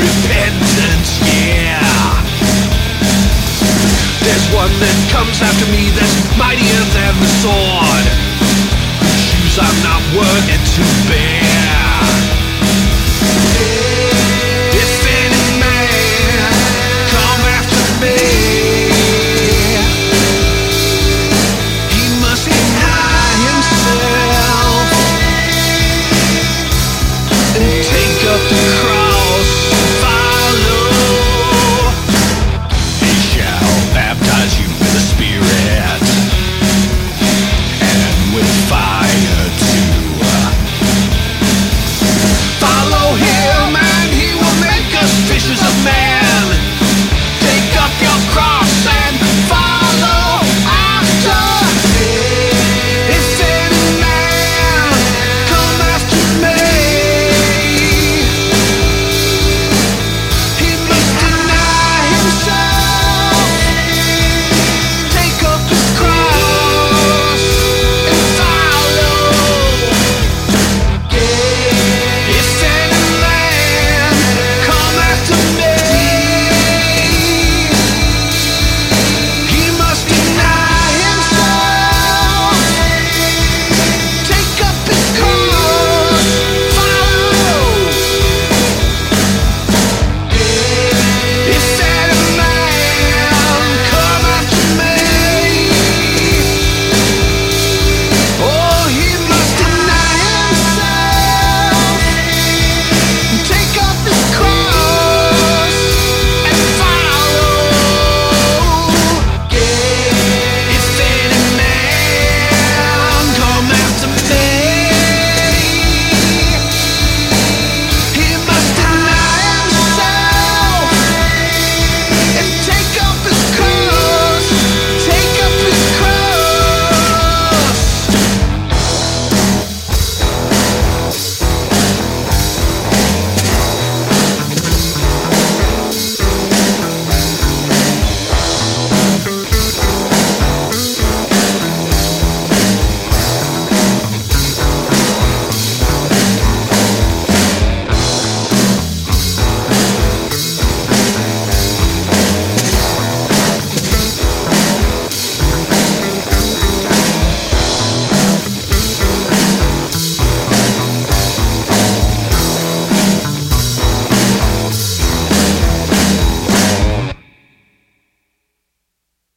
repentance, yeah. There's one that comes after me that's mightier than the sword, whose shoes I'm not worthy to bear.